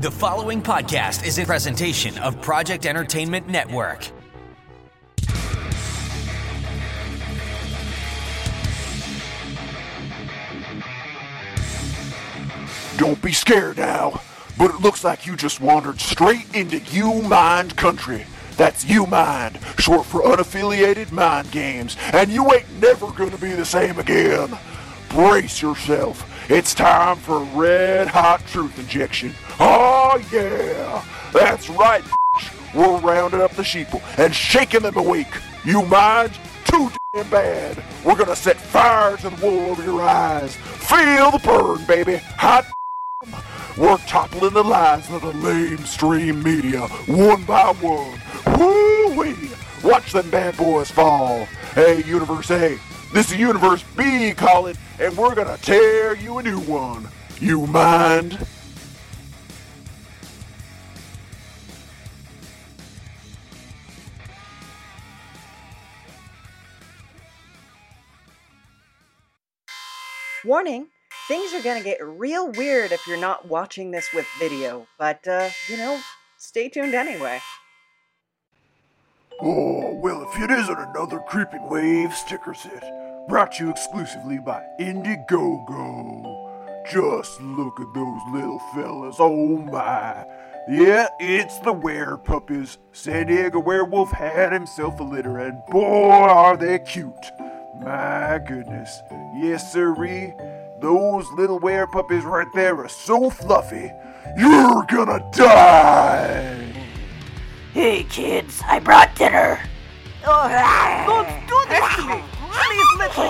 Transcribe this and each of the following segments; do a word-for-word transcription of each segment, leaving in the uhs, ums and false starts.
The following podcast is a presentation of Project Entertainment Network. Don't be scared, Al, but it looks like you just wandered straight into U-Mind country. That's U-Mind, short for Unaffiliated Mind Games, and you ain't never gonna be the same again. Brace yourself. It's time for Red Hot Truth Injection. Oh, yeah. That's right, bitch. We're rounding up the sheeple and shaking them awake. You mind? Too damn bad. We're going to set fire to the wool over your eyes. Feel the burn, baby. Hot damn. We're toppling the lies of the lamestream media one by one. Woo-wee. Watch them bad boys fall. Hey, Universe A. This is Universe B, Colin, and we're gonna tear you a new one. You mind? Warning, things are gonna get real weird if you're not watching this with video, but, uh, you know, stay tuned anyway. Oh, well, if it isn't another Creeping Wave sticker set, brought you exclusively by Indiegogo. Just look at those little fellas, oh my. Yeah, it's the werepuppies. San Diego Werewolf had himself a litter, and boy, are they cute. My goodness. Yes, sirree. Those little werepuppies right there are so fluffy, you're gonna die. Hey kids, I brought dinner. Oh, don't do this to me! Please let me go!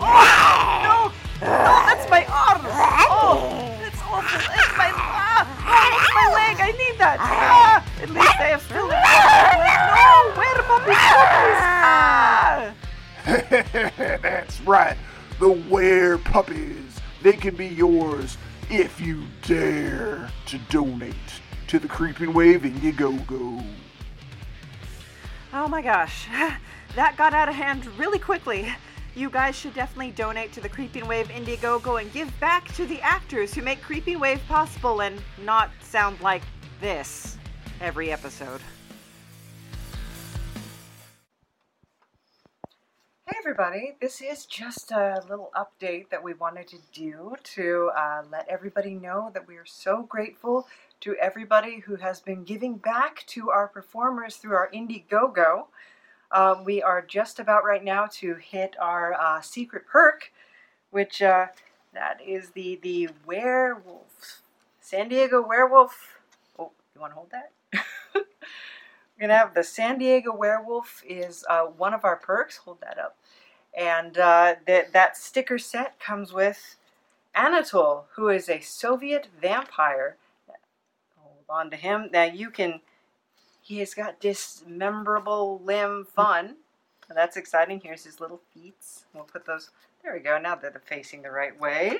Oh, no! No, that's my arm! Oh, that's awful! It's my ah, it's my leg! I need that! Ah, at least I have still. No, where about the puppies? Ah! That's right, the were puppies. They can be yours if you dare to donate to the Creeping Wave Indiegogo. Oh my gosh, that got out of hand really quickly. You guys should definitely donate to the Creeping Wave Indiegogo and give back to the actors who make Creeping Wave possible and not sound like this every episode. Hey everybody, this is just a little update that we wanted to do to uh, let everybody know that we are so grateful to everybody who has been giving back to our performers through our Indiegogo. Uh, we are just about right now to hit our uh, secret perk, which uh, that is the, the werewolf, San Diego werewolf. Oh, you want to hold that? We're going to have the San Diego werewolf is uh, one of our perks. Hold that up. And uh, th- that sticker set comes with Anatole, who is a Soviet vampire. On to him. Now you can, he has got dismemberable limb fun. That's exciting. Here's his little feet. We'll put those, there we go. Now they're facing the right way.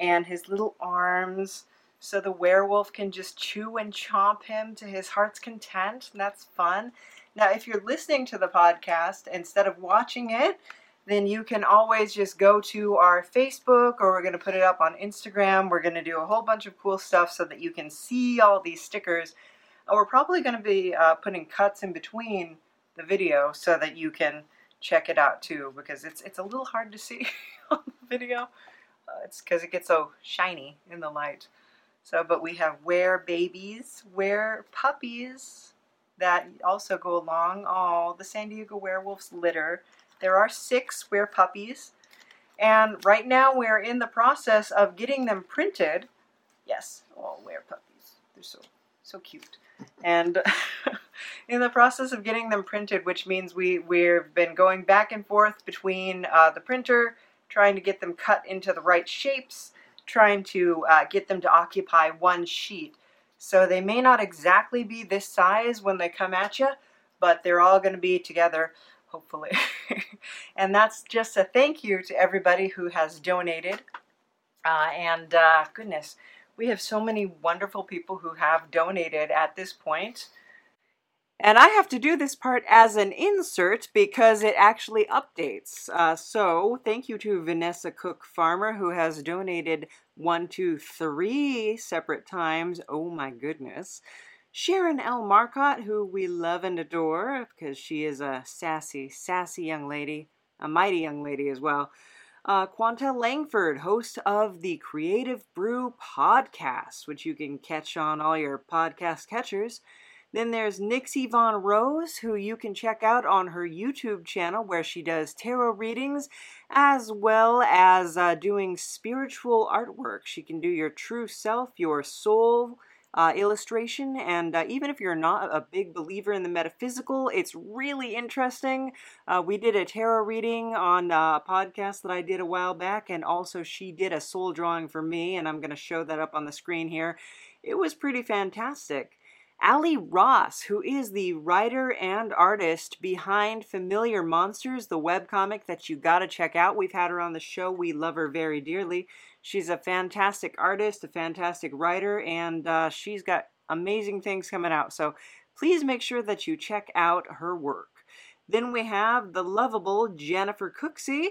And his little arms. So the werewolf can just chew and chomp him to his heart's content. And that's fun. Now, if you're listening to the podcast instead of watching it, then you can always just go to our Facebook, or we're going to put it up on Instagram. We're going to do a whole bunch of cool stuff so that you can see all these stickers. And we're probably going to be uh, putting cuts in between the video so that you can check it out too, because it's it's a little hard to see on the video. Uh, it's because it gets so shiny in the light. So, but we have were babies, were puppies that also go along. Oh, the San Diego werewolf's litter. There are six were puppies, and right now we're in the process of getting them printed. Yes, all were puppies. They're so so cute. And in the process of getting them printed, which means we, we've been going back and forth between uh, the printer, trying to get them cut into the right shapes, trying to uh, get them to occupy one sheet. So they may not exactly be this size when they come at you, but they're all going to be together. Hopefully. And that's just a thank you to everybody who has donated. Uh, and uh, goodness, we have so many wonderful people who have donated at this point. And I have to do this part as an insert because it actually updates. Uh, so thank you to Vanessa Cook Farmer, who has donated one, two, three separate times. Oh my goodness. Sharon L. Marcotte, who we love and adore because she is a sassy, sassy young lady, a mighty young lady as well. Uh, Quantal Langford, host of The Creative Brew Podcast, which you can catch on all your podcast catchers. Then there's Nyxie VonRose, who you can check out on her YouTube channel where she does tarot readings as well as uh, doing spiritual artwork. She can do your true self, your soul uh, illustration, and uh, even if you're not a big believer in the metaphysical, it's really interesting. Uh, we did a tarot reading on a podcast that I did a while back, and also she did a soul drawing for me, and I'm going to show that up on the screen here. It was pretty fantastic. Allie Ross, who is the writer and artist behind Familiar Monsters, the webcomic that you gotta check out. We've had her on the show. We love her very dearly. She's a fantastic artist, a fantastic writer, and uh, she's got amazing things coming out. So please make sure that you check out her work. Then we have the lovable Jennifer Cooksey.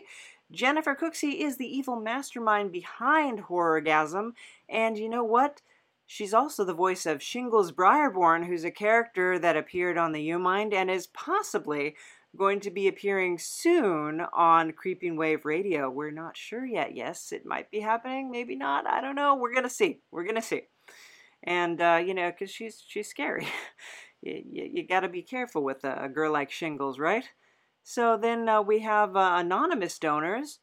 Jennifer Cooksey is the evil mastermind behind Horrorgasm, and you know what? She's also the voice of Shingles Briarborn, who's a character that appeared on the U-Mind and is possibly going to be appearing soon on Creeping Wave Radio. We're not sure yet. Yes, it might be happening. Maybe not. I don't know. We're going to see. We're going to see. And, uh, you know, because she's, she's scary. you you, you got to be careful with a, a girl like Shingles, right? So then uh, we have uh, anonymous donors.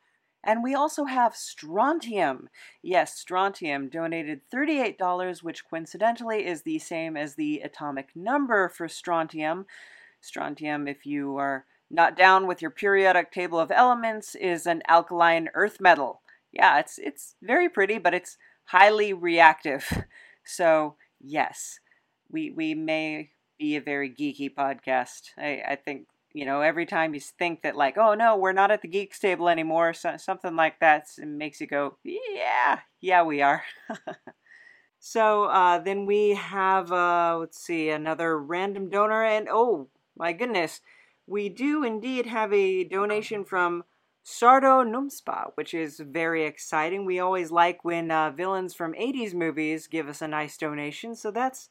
And we also have Strontium. Yes, Strontium donated thirty-eight dollars, which coincidentally is the same as the atomic number for strontium. Strontium, if you are not down with your periodic table of elements, is an alkaline earth metal. Yeah, it's it's very pretty, but it's highly reactive. So, yes, we we may be a very geeky podcast. I, I think You know, every time you think that like, oh no, we're not at the geeks table anymore, so, something like that makes you go, yeah, yeah, we are. so uh, then we have, uh, let's see, another random donor. And oh my goodness, we do indeed have a donation from Sardo Numspa, which is very exciting. We always like when uh, villains from eighties movies give us a nice donation. So that's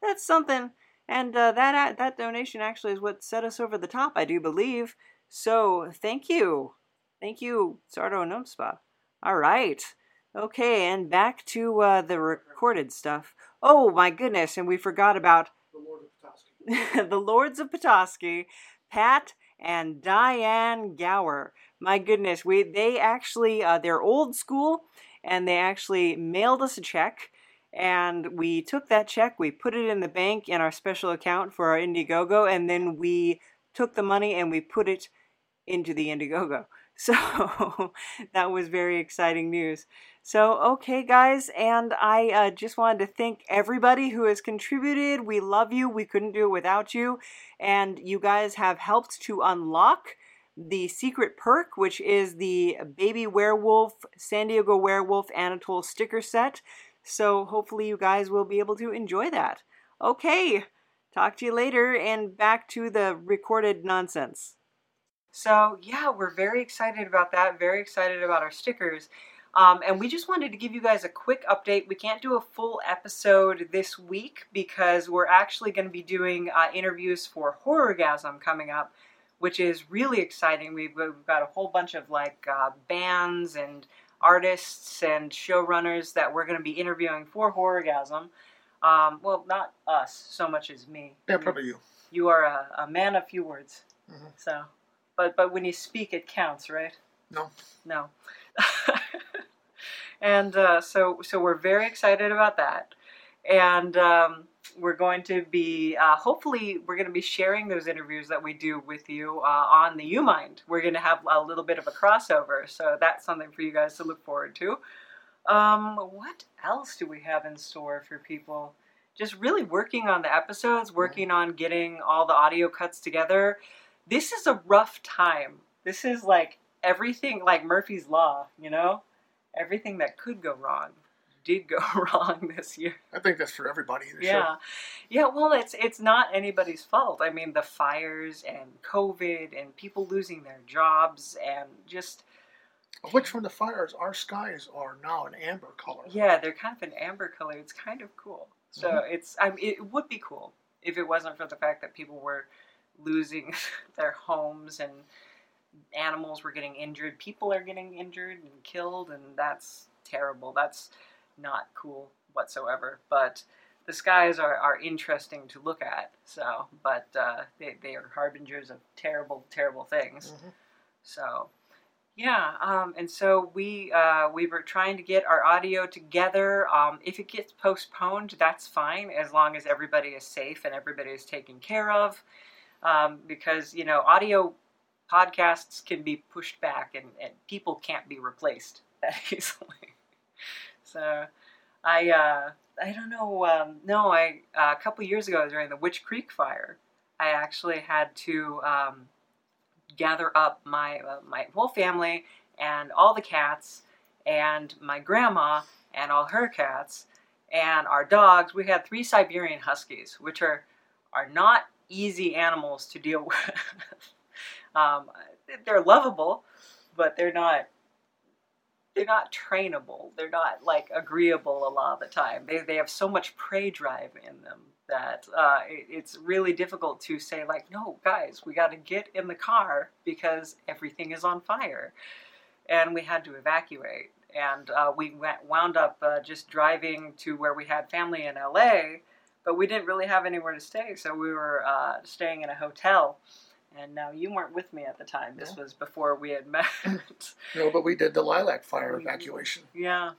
that's something. And uh, that that donation actually is what set us over the top, I do believe. So thank you. Thank you, Sardo Numspa. All right. Okay, and back to uh, the recorded stuff. Oh, my goodness, and we forgot about The Lords of Petoskey. The Lords of Petoskey, Pat and Diane Gower. My goodness, we they actually, uh, they're old school, and they actually mailed us a check. And we took that check, we put it in the bank in our special account for our Indiegogo, and then we took the money and we put it into the Indiegogo. So that was very exciting news. So, okay, guys, and I uh, just wanted to thank everybody who has contributed. We love you. We couldn't do it without you. And you guys have helped to unlock the secret perk, which is the Baby Werewolf, San Diego Werewolf Anatole sticker set. So hopefully you guys will be able to enjoy that. Okay, talk to you later, and back to the recorded nonsense. So yeah, we're very excited about that, very excited about our stickers. Um, and we just wanted to give you guys a quick update. We can't do a full episode this week because we're actually going to be doing uh, interviews for Horrorgasm coming up, which is really exciting. We've, we've got a whole bunch of like uh, bands and artists and showrunners that we're going to be interviewing for Horrorgasm. Um, well, not us so much as me. Yeah, probably you. You are a, a man of few words. Mm-hmm. So, but but when you speak, it counts, right? No. No. and uh, so so we're very excited about that, and um, we're going to be uh, hopefully we're going to be sharing those interviews that we do with you uh, on the U-Mind. We're going to have a little bit of a crossover, so that's something for you guys to look forward to. Um, what else do we have in store for people? Just really working on the episodes, working on getting all the audio cuts together. This is a rough time. This is like everything, like Murphy's Law, you know? Everything that could go wrong did go wrong this year. I think that's for everybody. Yeah. Show. Yeah, well, it's it's not anybody's fault. I mean, the fires and COVID and people losing their jobs and just... Which from the fires, our skies are now an amber color. Yeah, they're kind of an amber color. It's kind of cool. So mm-hmm. it's I mean, it would be cool if it wasn't for the fact that people were losing their homes and animals were getting injured. People are getting injured and killed, and that's terrible. That's not cool whatsoever. But the skies are, are interesting to look at. So, but uh, they they are harbingers of terrible, terrible things. Mm-hmm. So. Yeah, um, and so we uh, we were trying to get our audio together. Um, if it gets postponed, that's fine, as long as everybody is safe and everybody is taken care of. Um, because, you know, audio podcasts can be pushed back and, and people can't be replaced that easily. So I, uh, I don't know, um, no, I uh, a couple years ago during the Witch Creek fire, I actually had to... Um, gather up my uh, my whole family and all the cats and my grandma and all her cats and our dogs. We had three Siberian Huskies, which are are not easy animals to deal with. um, they're lovable, but they're not they're not trainable. They're not like agreeable a lot of the time. They they have so much prey drive in them that uh, it, it's really difficult to say, like, no, guys, we got to get in the car because everything is on fire. And we had to evacuate. And uh, we went, wound up uh, just driving to where we had family in L A, but we didn't really have anywhere to stay. So we were uh, staying in a hotel. And now you weren't with me at the time. This no. was before we had met. No, but we did the Lilac Fire we, evacuation. Yeah.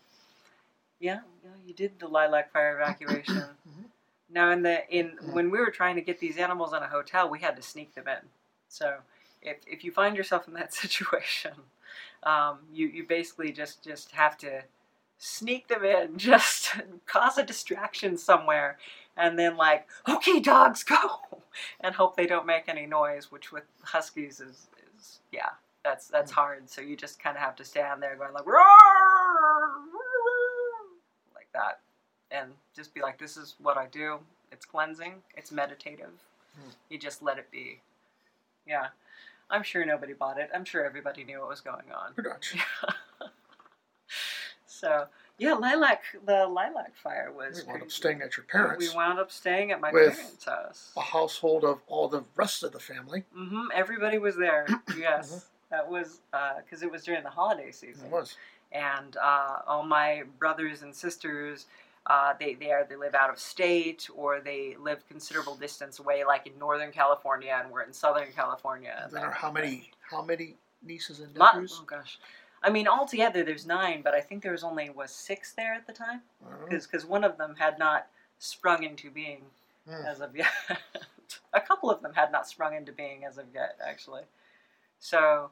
Yeah, yeah, you did the Lilac Fire evacuation. Mm-hmm. Now, in the in when we were trying to get these animals in a hotel, we had to sneak them in. So, if if you find yourself in that situation, um, you you basically just, just have to sneak them in, just cause a distraction somewhere, and then like, okay, dogs, go, and hope they don't make any noise. Which with huskies is, is yeah, that's that's hard. So you just kind of have to stand there going like, roar, roar, like that. And just be like, this is what I do. It's cleansing. It's meditative. Mm. You just let it be. Yeah. I'm sure nobody bought it. I'm sure everybody knew what was going on. Pretty much. Yeah. So, yeah, lilac. the Lilac Fire was... We wound up staying at your parents'. We wound up staying at my parents' house. A household of all the rest of the family. Mm-hmm. Everybody was there. Yes. Mm-hmm. That was... Because uh, it was during the holiday season. It was. And uh, all my brothers and sisters... Uh, they they, are, they live out of state, or they live considerable distance away, like in Northern California, and we're in Southern California. There are how many how many nieces and nephews? Oh gosh, I mean altogether there's nine, but I think there was only was six there at the time, because because one of them had not sprung into being mm. as of yet. A couple of them had not sprung into being as of yet, actually. So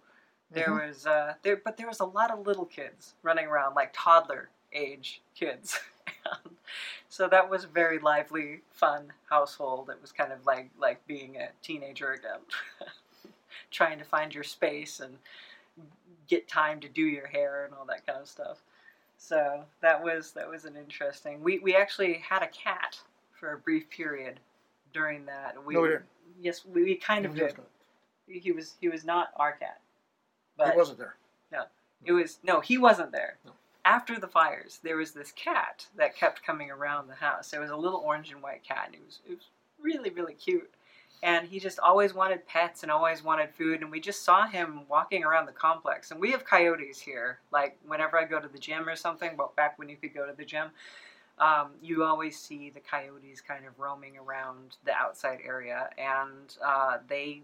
there mm-hmm. was uh, there, but there was a lot of little kids running around, like toddler age kids. So that was a very lively, fun household. It was kind of like, like being a teenager again, trying to find your space and get time to do your hair and all that kind of stuff. So that was that was an interesting. We we actually had a cat for a brief period during that. We, no, we didn't. Yes, we, we kind of did. He was he was not our cat. But he wasn't there. No, it was no. He wasn't there. No. After the fires, there was this cat that kept coming around the house. It was a little orange and white cat, and it was, it was really, really cute. And he just always wanted pets and always wanted food, and we just saw him walking around the complex. And we have coyotes here. Like, whenever I go to the gym or something, well, back when you could go to the gym, um, you always see the coyotes kind of roaming around the outside area. And uh, they,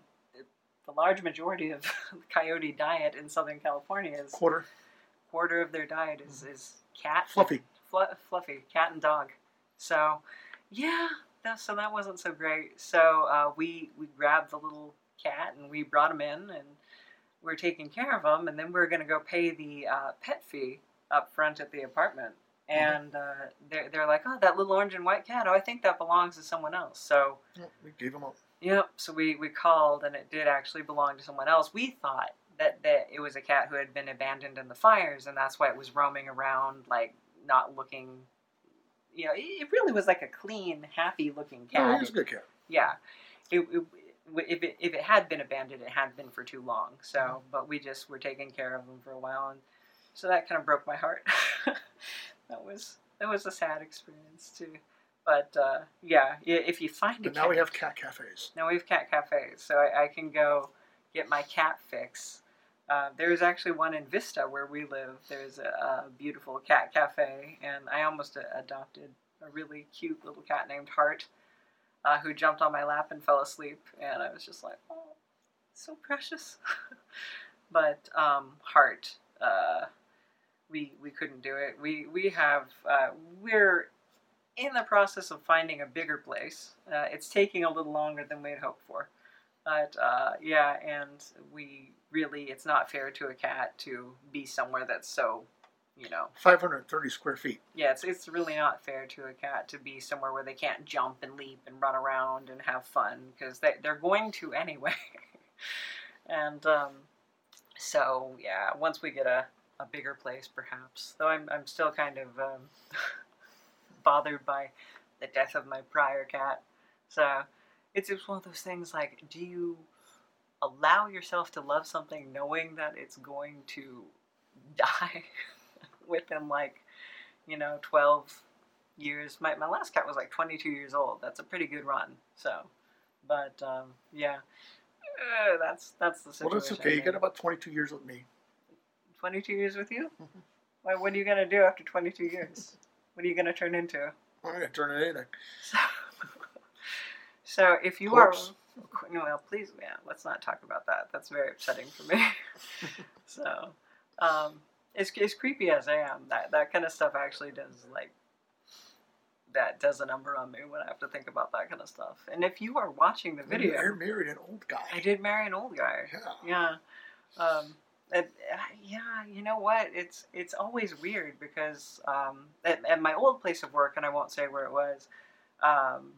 the large majority of the coyote diet in Southern California is... Quarter. quarter of their diet is, is cat. Fluffy. Fl- fluffy. Cat and dog. So, yeah. That, so that wasn't so great. So uh, we, we grabbed the little cat and we brought him in and we were taking care of him. And then we were going to go pay the uh, pet fee up front at the apartment. And mm-hmm. uh, they're, they're like, oh, that little orange and white cat. Oh, I think that belongs to someone else. So yeah, we gave him up. Yep. So we, we called and it did actually belong to someone else. We thought That, that it was a cat who had been abandoned in the fires, and that's why it was roaming around, like, not looking, you know, it really was like a clean, happy looking cat. Yeah, he was a good cat. Yeah. It, it, if it if it had been abandoned, it had been for too long. So, mm-hmm. but we just were taking care of him for a while, and so that kind of broke my heart. that was that was a sad experience too. But uh, yeah, if you find. But a now cat, we have cat cafes. Now we have cat cafes, so I, I can go get my cat fix. Uh, there is actually one in Vista where we live. There's a, a beautiful cat cafe, and I almost a- adopted a really cute little cat named Heart, uh, who jumped on my lap and fell asleep, and I was just like, oh, so precious. but um, Heart, uh, we we couldn't do it. We we have uh, we're. in the process of finding a bigger place. Uh, it's taking a little longer than we had hoped for. But, uh, yeah, and we really, it's not fair to a cat to be somewhere that's so, you know... five hundred thirty square feet. Yeah, it's it's really not fair to a cat to be somewhere where they can't jump and leap and run around and have fun, because they, they're going to anyway. and um, so, yeah, once we get a, a bigger place, perhaps. Though I'm, I'm still kind of... Um, bothered by the death of my prior cat. So it's just one of those things like, do you allow yourself to love something knowing that it's going to die within like, you know, twelve years? My my last cat was like twenty-two years old. That's a pretty good run. So, but um, yeah, uh, that's that's the situation. Well, that's okay. You got about twenty-two years with me. twenty-two years with you? Mm-hmm. Why, what are you going to do after twenty-two years? What are you going to turn into? I'm going to turn into anything. So, so if you Corpse. are... Well, please, yeah, let's not talk about that. That's very upsetting for me. so, um, as, as creepy as I am, that, that kind of stuff actually does, like, that does a number on me when I have to think about that kind of stuff. And if you are watching the video... You're married an old guy. I did marry an old guy. Yeah. Yeah. Um, Uh, yeah, you know what? It's it's always weird because um, at, at my old place of work, and I won't say where it was, um,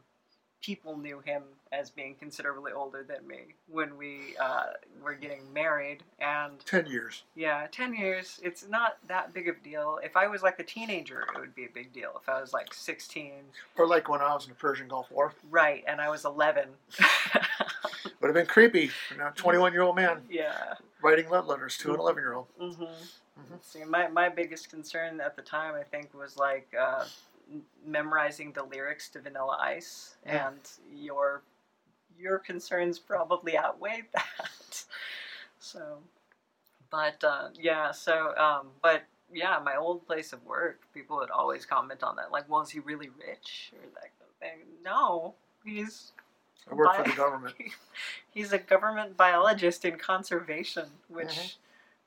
people knew him as being considerably older than me when we uh, were getting married. And ten years. Yeah, ten years. It's not that big of a deal. If I was like a teenager, it would be a big deal. If I was like sixteen. Or like when I was in the Persian Gulf War. Right, and I was eleven. Would have been creepy. Now, twenty-one-year-old man. Yeah. Writing love letters to an eleven-year-old. Mm-hmm. Mm-hmm. See, my, my biggest concern at the time, I think, was like uh, memorizing the lyrics to Vanilla Ice, yeah. and your your concerns probably outweighed that. so, but uh, yeah, so um, but yeah, my old place of work, people would always comment on that, like, "Well, is he really rich?" or that kind of thing. No, he's. I work Bi- for the government. He's a government biologist in conservation, which,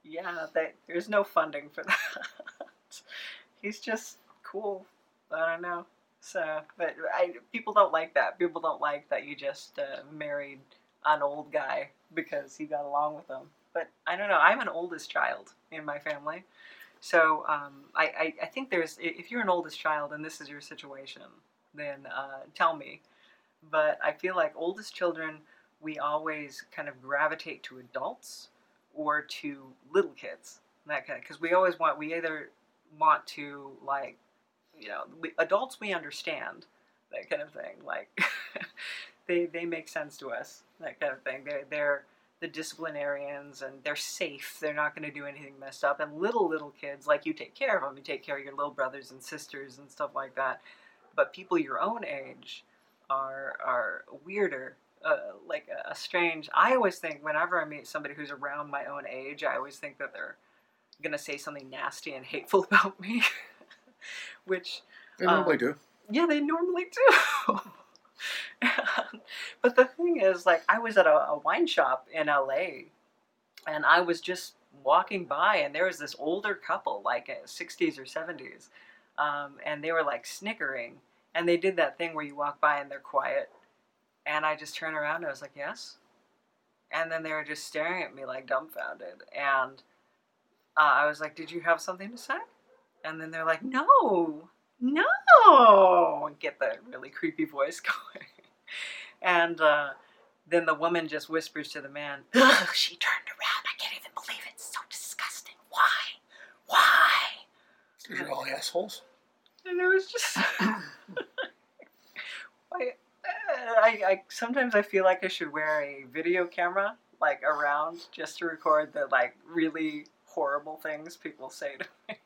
mm-hmm. yeah, that, there's no funding for that. He's just cool. I don't know. So, but I, people don't like that. People don't like that you just uh, married an old guy because you got along with him. But I don't know. I'm an oldest child in my family. So um, I, I, I think there's, if you're an oldest child and this is your situation, then uh, tell me. But I feel like oldest children, we always kind of gravitate to adults or to little kids. That kind of, because we always want, we either want to, like, you know, we, adults we understand, that kind of thing. Like, they they make sense to us, that kind of thing. They're, they're the disciplinarians and they're safe. They're not going to do anything messed up. And little, little kids, like, you take care of them. You take care of your little brothers and sisters and stuff like that. But people your own age... Are are weirder, uh, like a, a strange. I always think whenever I meet somebody who's around my own age, I always think that they're gonna say something nasty and hateful about me, which they normally um, do. Yeah, they normally do. But the thing is, like, I was at a, a wine shop in L A, and I was just walking by, and there was this older couple, like sixties or seventies, um, and they were like snickering. And they did that thing where you walk by and they're quiet. And I just turned around and I was like, yes. And then they were just staring at me like dumbfounded. And uh, I was like, did you have something to say? And then they're like, no, no. And get the really creepy voice going. and uh, then the woman just whispers to the man, ugh, she turned around. I can't even believe it. It's so disgusting. Why? Why? These are all assholes. And it was just... I, I, I sometimes I feel like I should wear a video camera, like, around just to record the, like, really horrible things people say to me.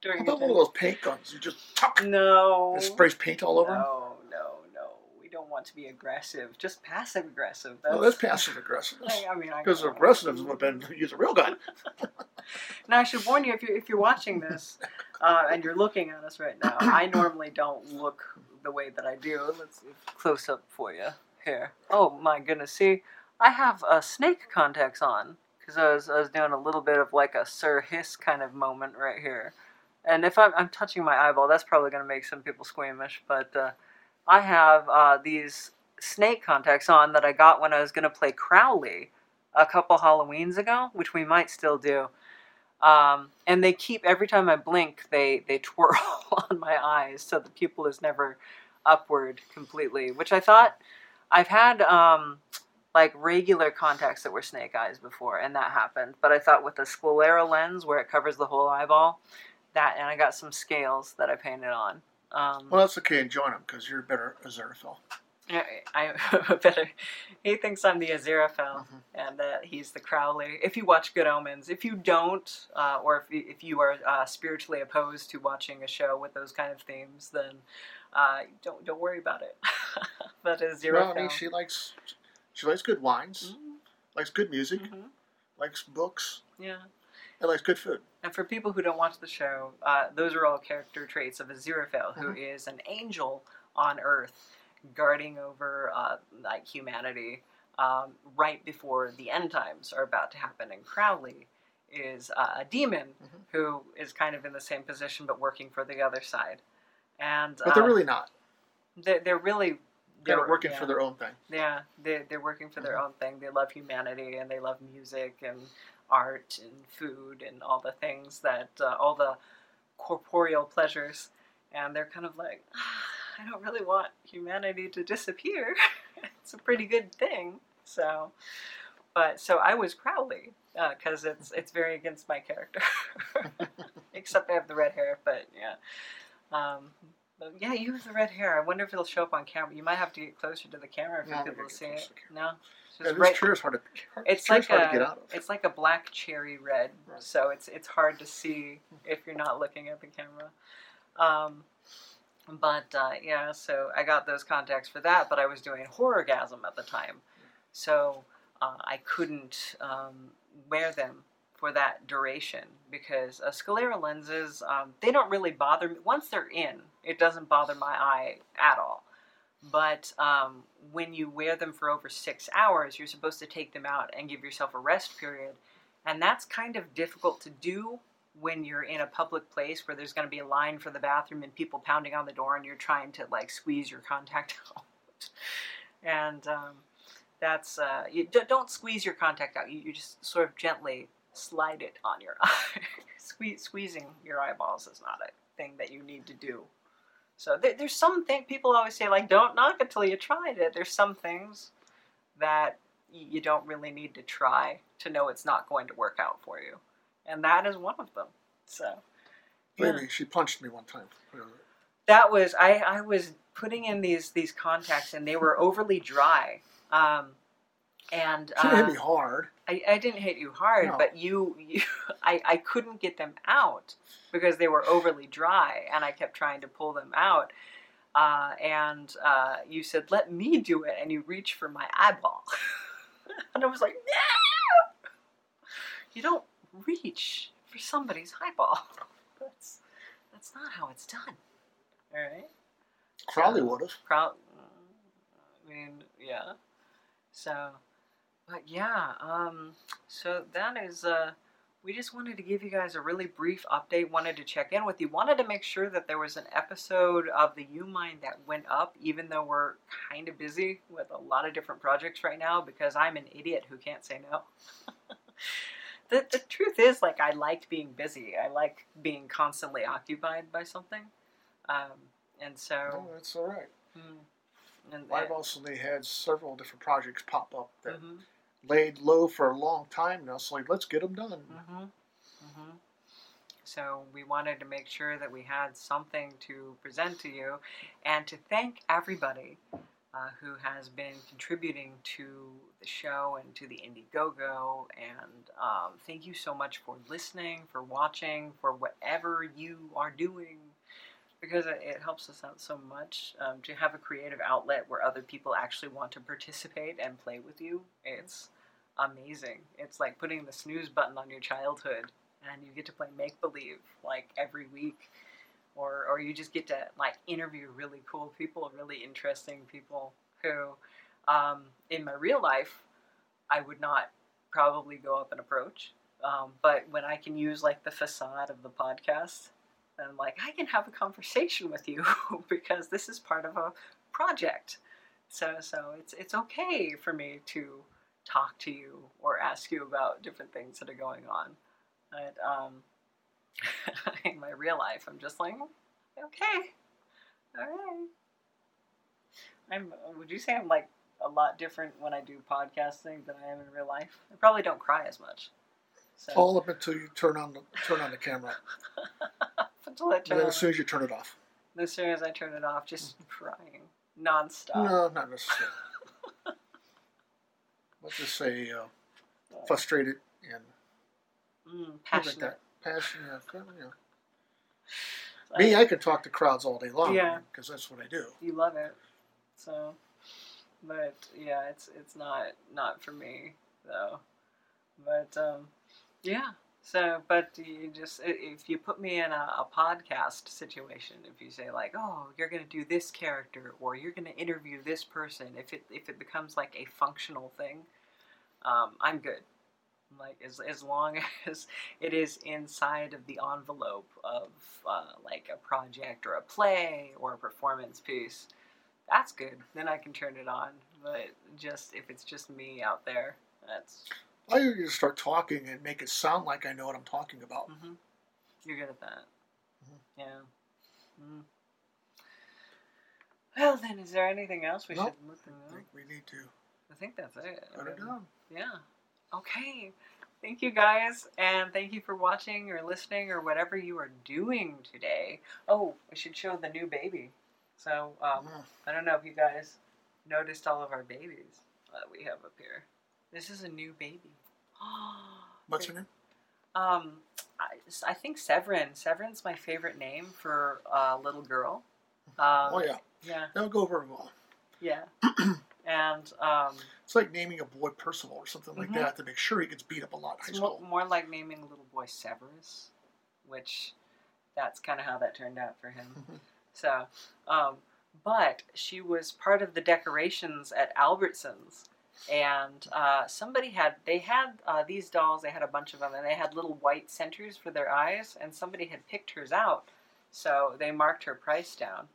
During How about one of those paint guns? You just tuck no, and sprays paint all over? No, no, no. We don't want to be aggressive. Just passive-aggressive. That's, no, that's passive-aggressive. I, I mean, I... Because aggressives would have been use a real gun. Now, I should warn you, if, you, if you're watching this, uh, and you're looking at us right now, I normally don't look the way that I do. Let's see. Close up for you here. Oh, my goodness. See, I have uh, snake contacts on, because I was, I was doing a little bit of, like, a Sir Hiss kind of moment right here. And if I'm, I'm touching my eyeball, that's probably going to make some people squeamish, but uh, I have uh, these snake contacts on that I got when I was going to play Crowley a couple Halloweens ago, which we might still do. Um, and they keep, every time I blink, they, they twirl on my eyes, so the pupil is never upward completely, which I thought, I've had, um, like, regular contacts that were snake eyes before, and that happened, but I thought with a scleral lens, where it covers the whole eyeball, that, and I got some scales that I painted on. Um, well, that's okay, join him, because you're better Aziraphale. Yeah, I'm better. He thinks I'm the Aziraphale, mm-hmm. and that he's the Crowley. If you watch Good Omens, if you don't, uh, or if if you are uh, spiritually opposed to watching a show with those kind of themes, then uh, don't don't worry about it. But Aziraphale. No, I mean, she likes she likes good wines, mm-hmm. likes good music, mm-hmm. likes books. Yeah. It likes good food. And for people who don't watch the show, uh, those are all character traits of Aziraphale, who mm-hmm. is an angel on Earth, guarding over uh, like humanity um, right before the end times are about to happen. And Crowley is uh, a demon mm-hmm. who is kind of in the same position but working for the other side. And but they're um, really not. They're, they're really... They're, they're working yeah. for their own thing. Yeah, they, they're working for mm-hmm. their own thing. They love humanity, and they love music, and art, and food, and all the things that, uh, all the corporeal pleasures. And they're kind of like, ah, I don't really want humanity to disappear. It's a pretty good thing. So, but, so I was Crowley, because uh, it's, it's very against my character. Except I have the red hair, but yeah. Um... Yeah, you have the red hair. I wonder if it'll show up on camera. You might have to get closer to the camera for people to see it. No? It's yeah, right. chair's hard to, hard, it's chair's like hard a, to get out of. It's like a black cherry red, right. so it's it's hard to see if you're not looking at the camera. Um, but, uh, yeah, so I got those contacts for that, but I was doing Horrorgasm at the time. So uh, I couldn't um, wear them for that duration, because uh, scleral lenses, um, they don't really bother me. Once they're in, it doesn't bother my eye at all. But um, when you wear them for over six hours, you're supposed to take them out and give yourself a rest period. And that's kind of difficult to do when you're in a public place where there's going to be a line for the bathroom and people pounding on the door and you're trying to, like, squeeze your contact out. And um, that's, uh, you d- don't squeeze your contact out. You, you just sort of gently slide it on your eye. Sque- squeezing your eyeballs is not a thing that you need to do. So there, there's some things, people always say, like, don't knock it till you tried it. There's some things that y- you don't really need to try to know it's not going to work out for you. And that is one of them. So, yeah. Baby, she punched me one time. That was, I, I was putting in these, these contacts, and they were overly dry. Um, and uh, she hit me hard. I, I didn't hit you hard, no. but you, you I, I couldn't get them out because they were overly dry, and I kept trying to pull them out. Uh, and uh, you said, let me do it, and you reached for my eyeball. And I was like, no! You don't reach for somebody's eyeball. That's that's not how it's done. All right? Crowley so, would have. Crowley, I mean, yeah. So... But yeah, um, so that is, uh, we just wanted to give you guys a really brief update, wanted to check in with you, wanted to make sure that there was an episode of the U Mind that went up, even though we're kind of busy with a lot of different projects right now, because I'm an idiot who can't say no. the, the truth is, like, I like being busy. I like being constantly occupied by something. Um, and so... No, that's all right. Hmm, and, I've and, also had several different projects pop up that... Mm-hmm. laid low for a long time now, so like, let's get them done. Mm-hmm. Mm-hmm. So we wanted to make sure that we had something to present to you and to thank everybody uh, who has been contributing to the show and to the Indiegogo. And um, thank you so much for listening, for watching, for whatever you are doing, because it, it helps us out so much um, to have a creative outlet where other people actually want to participate and play with you. It's amazing. It's like putting the snooze button on your childhood. And you get to play make-believe, like, every week. Or or you just get to, like, interview really cool people, really interesting people who, um, in my real life, I would not probably go up and approach. Um, but when I can use, like, the facade of the podcast, I'm like, I can have a conversation with you because this is part of a project. So so it's it's okay for me to talk to you or ask you about different things that are going on. But um, in my real life, I'm just like, okay, all right. I'm. Would you say I'm like a lot different when I do podcasting than I am in real life? I probably don't cry as much. So. All up until you turn on the turn on the camera. until I turn. And then as soon as you turn it off. As soon as I turn it off, just crying nonstop. No, not necessarily. Let's just say uh, frustrated and. Mm, passionate. Like passionate. Yeah. Like, me, I could talk to crowds all day long because yeah. That's what I do. You love it. So, but yeah, it's it's not not for me though. But um, yeah. So, but you just if you put me in a, a podcast situation, if you say like, oh, you're gonna do this character or you're gonna interview this person, if it if it becomes like a functional thing, um, I'm good. Like as as long as it is inside of the envelope of uh, like a project or a play or a performance piece, that's good. Then I can turn it on. But just if it's just me out there, that's. I usually just start talking and make it sound like I know what I'm talking about. Mm-hmm. You're good at that. Mm-hmm. Yeah. Mm-hmm. Well, then, is there anything else we nope. should look at? I think we need to. I think that's it. Put it down. Yeah. Okay, thank you guys, and thank you for watching or listening or whatever you are doing today. Oh, we should show the new baby. So, um, mm. I don't know if you guys noticed all of our babies that we have up here. This is a new baby. What's her name? Um, I, I think Severin. Severin's my favorite name for a little girl. Um, oh, yeah. Yeah. That'll go over well. Yeah. And um, it's like naming a boy Percival or something like mm-hmm. that to make sure he gets beat up a lot in high school. More, more like naming a little boy Severus, which that's kind of how that turned out for him. so, um, but she was part of the decorations at Albertson's, and uh, somebody had they had uh, these dolls. They had a bunch of them, and they had little white centers for their eyes. And somebody had picked hers out, so they marked her price down,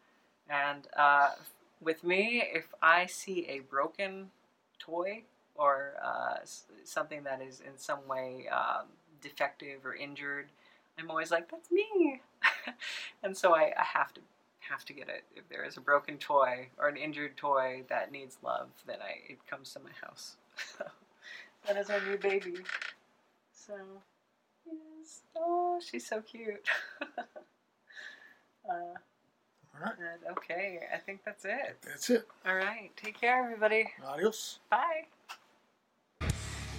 and. Uh, With me, if I see a broken toy or uh, something that is in some way um, defective or injured, I'm always like, "That's me," and so I, I have to have to get it. If there is a broken toy or an injured toy that needs love, then I it comes to my house. That is our new baby. So yes, oh, she's so cute. uh, All right. Okay, I think that's it. That's it. All right. Take care, everybody. Adios. Bye.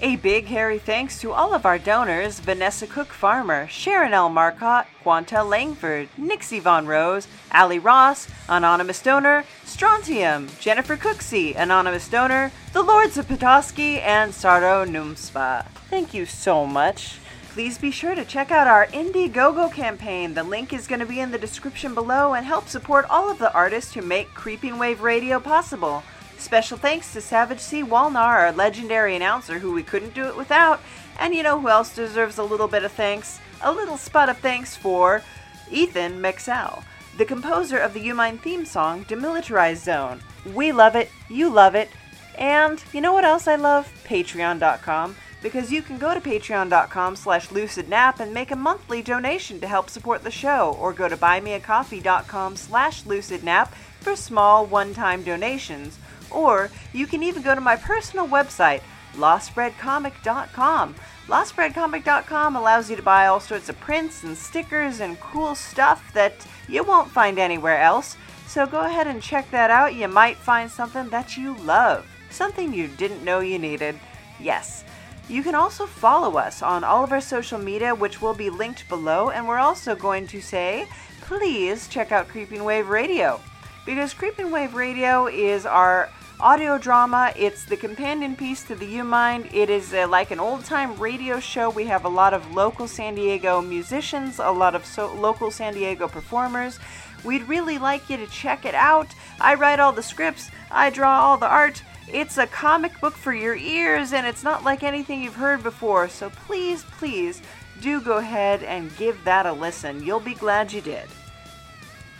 A big hairy thanks to all of our donors, Vanessa Cook Farmer, Sharon L. Marcotte, Quantal Langford, Nyxie VonRose, Allie Ross, Anonymous Donor, Strontium, Jennifer Cooksey, Anonymous Donor, The Lords of Petoskey, and Sardo Numspa. Thank you so much. Please be sure to check out our Indiegogo campaign. The link is going to be in the description below and help support all of the artists who make Creeping Wave Radio possible. Special thanks to Savage C. Walnar, our legendary announcer who we couldn't do it without. And you know who else deserves a little bit of thanks? A little spot of thanks for Ethan Mexel, the composer of the U-Mine theme song, Demilitarized Zone. We love it. You love it. And you know what else I love? Patreon dot com. Because you can go to patreon.com slash lucidnap and make a monthly donation to help support the show, or go to buymeacoffee.com slash lucidnap for small one-time donations. Or you can even go to my personal website, lost bread comic dot com, Lost Bread Comic dot com allows you to buy all sorts of prints and stickers and cool stuff that you won't find anywhere else, so go ahead and check that out. You might find something that you love, something you didn't know you needed. Yes. You can also follow us on all of our social media, which will be linked below, and we're also going to say, please check out Creeping Wave Radio, because Creeping Wave Radio is our audio drama. It's the companion piece to the U-Mind. It is a, like an old-time radio show. We have a lot of local San Diego musicians, a lot of so- local San Diego performers. We'd really like you to check it out. I write all the scripts. I draw all the art. It's a comic book for your ears, and it's not like anything you've heard before. So please, please do go ahead and give that a listen. You'll be glad you did.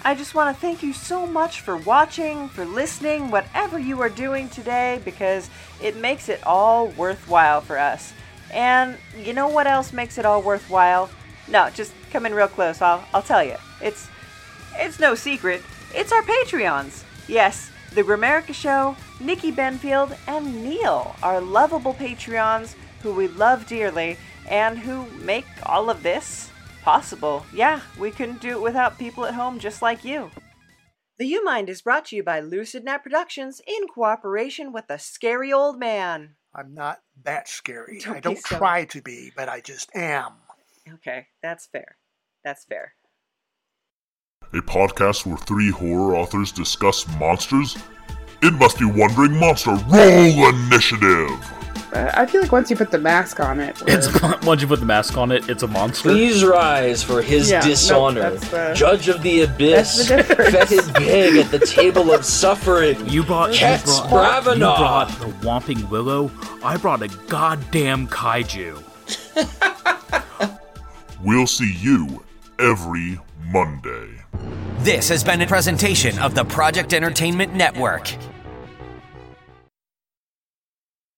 I just want to thank you so much for watching, for listening, whatever you are doing today, because it makes it all worthwhile for us. And you know what else makes it all worthwhile? No, just come in real close. I'll I'll tell you. It's it's no secret. It's our Patreons. Yes, The Grimerica Show, Nikki Benfield, and Neil, our lovable Patreons who we love dearly and who make all of this possible. Yeah, we couldn't do it without people at home just like you. The U-Mind is brought to you by LucidNet Productions in cooperation with the Scary Old Man. I'm not that scary. Don't I don't so. try to be, but I just am. Okay, that's fair. That's fair. A podcast where three horror authors discuss monsters? It must be Wandering Monster. Roll initiative! I feel like once you put the mask on it... It's, once you put the mask on it, it's a monster. Please rise for his yeah, dishonor. Nope, the, Judge of the abyss. Fetid pig at the table of suffering. You brought... Cat Spravenar. You brought the Whomping Willow. I brought a goddamn kaiju. We'll see you every Monday. This has been a presentation of the Project Entertainment Network.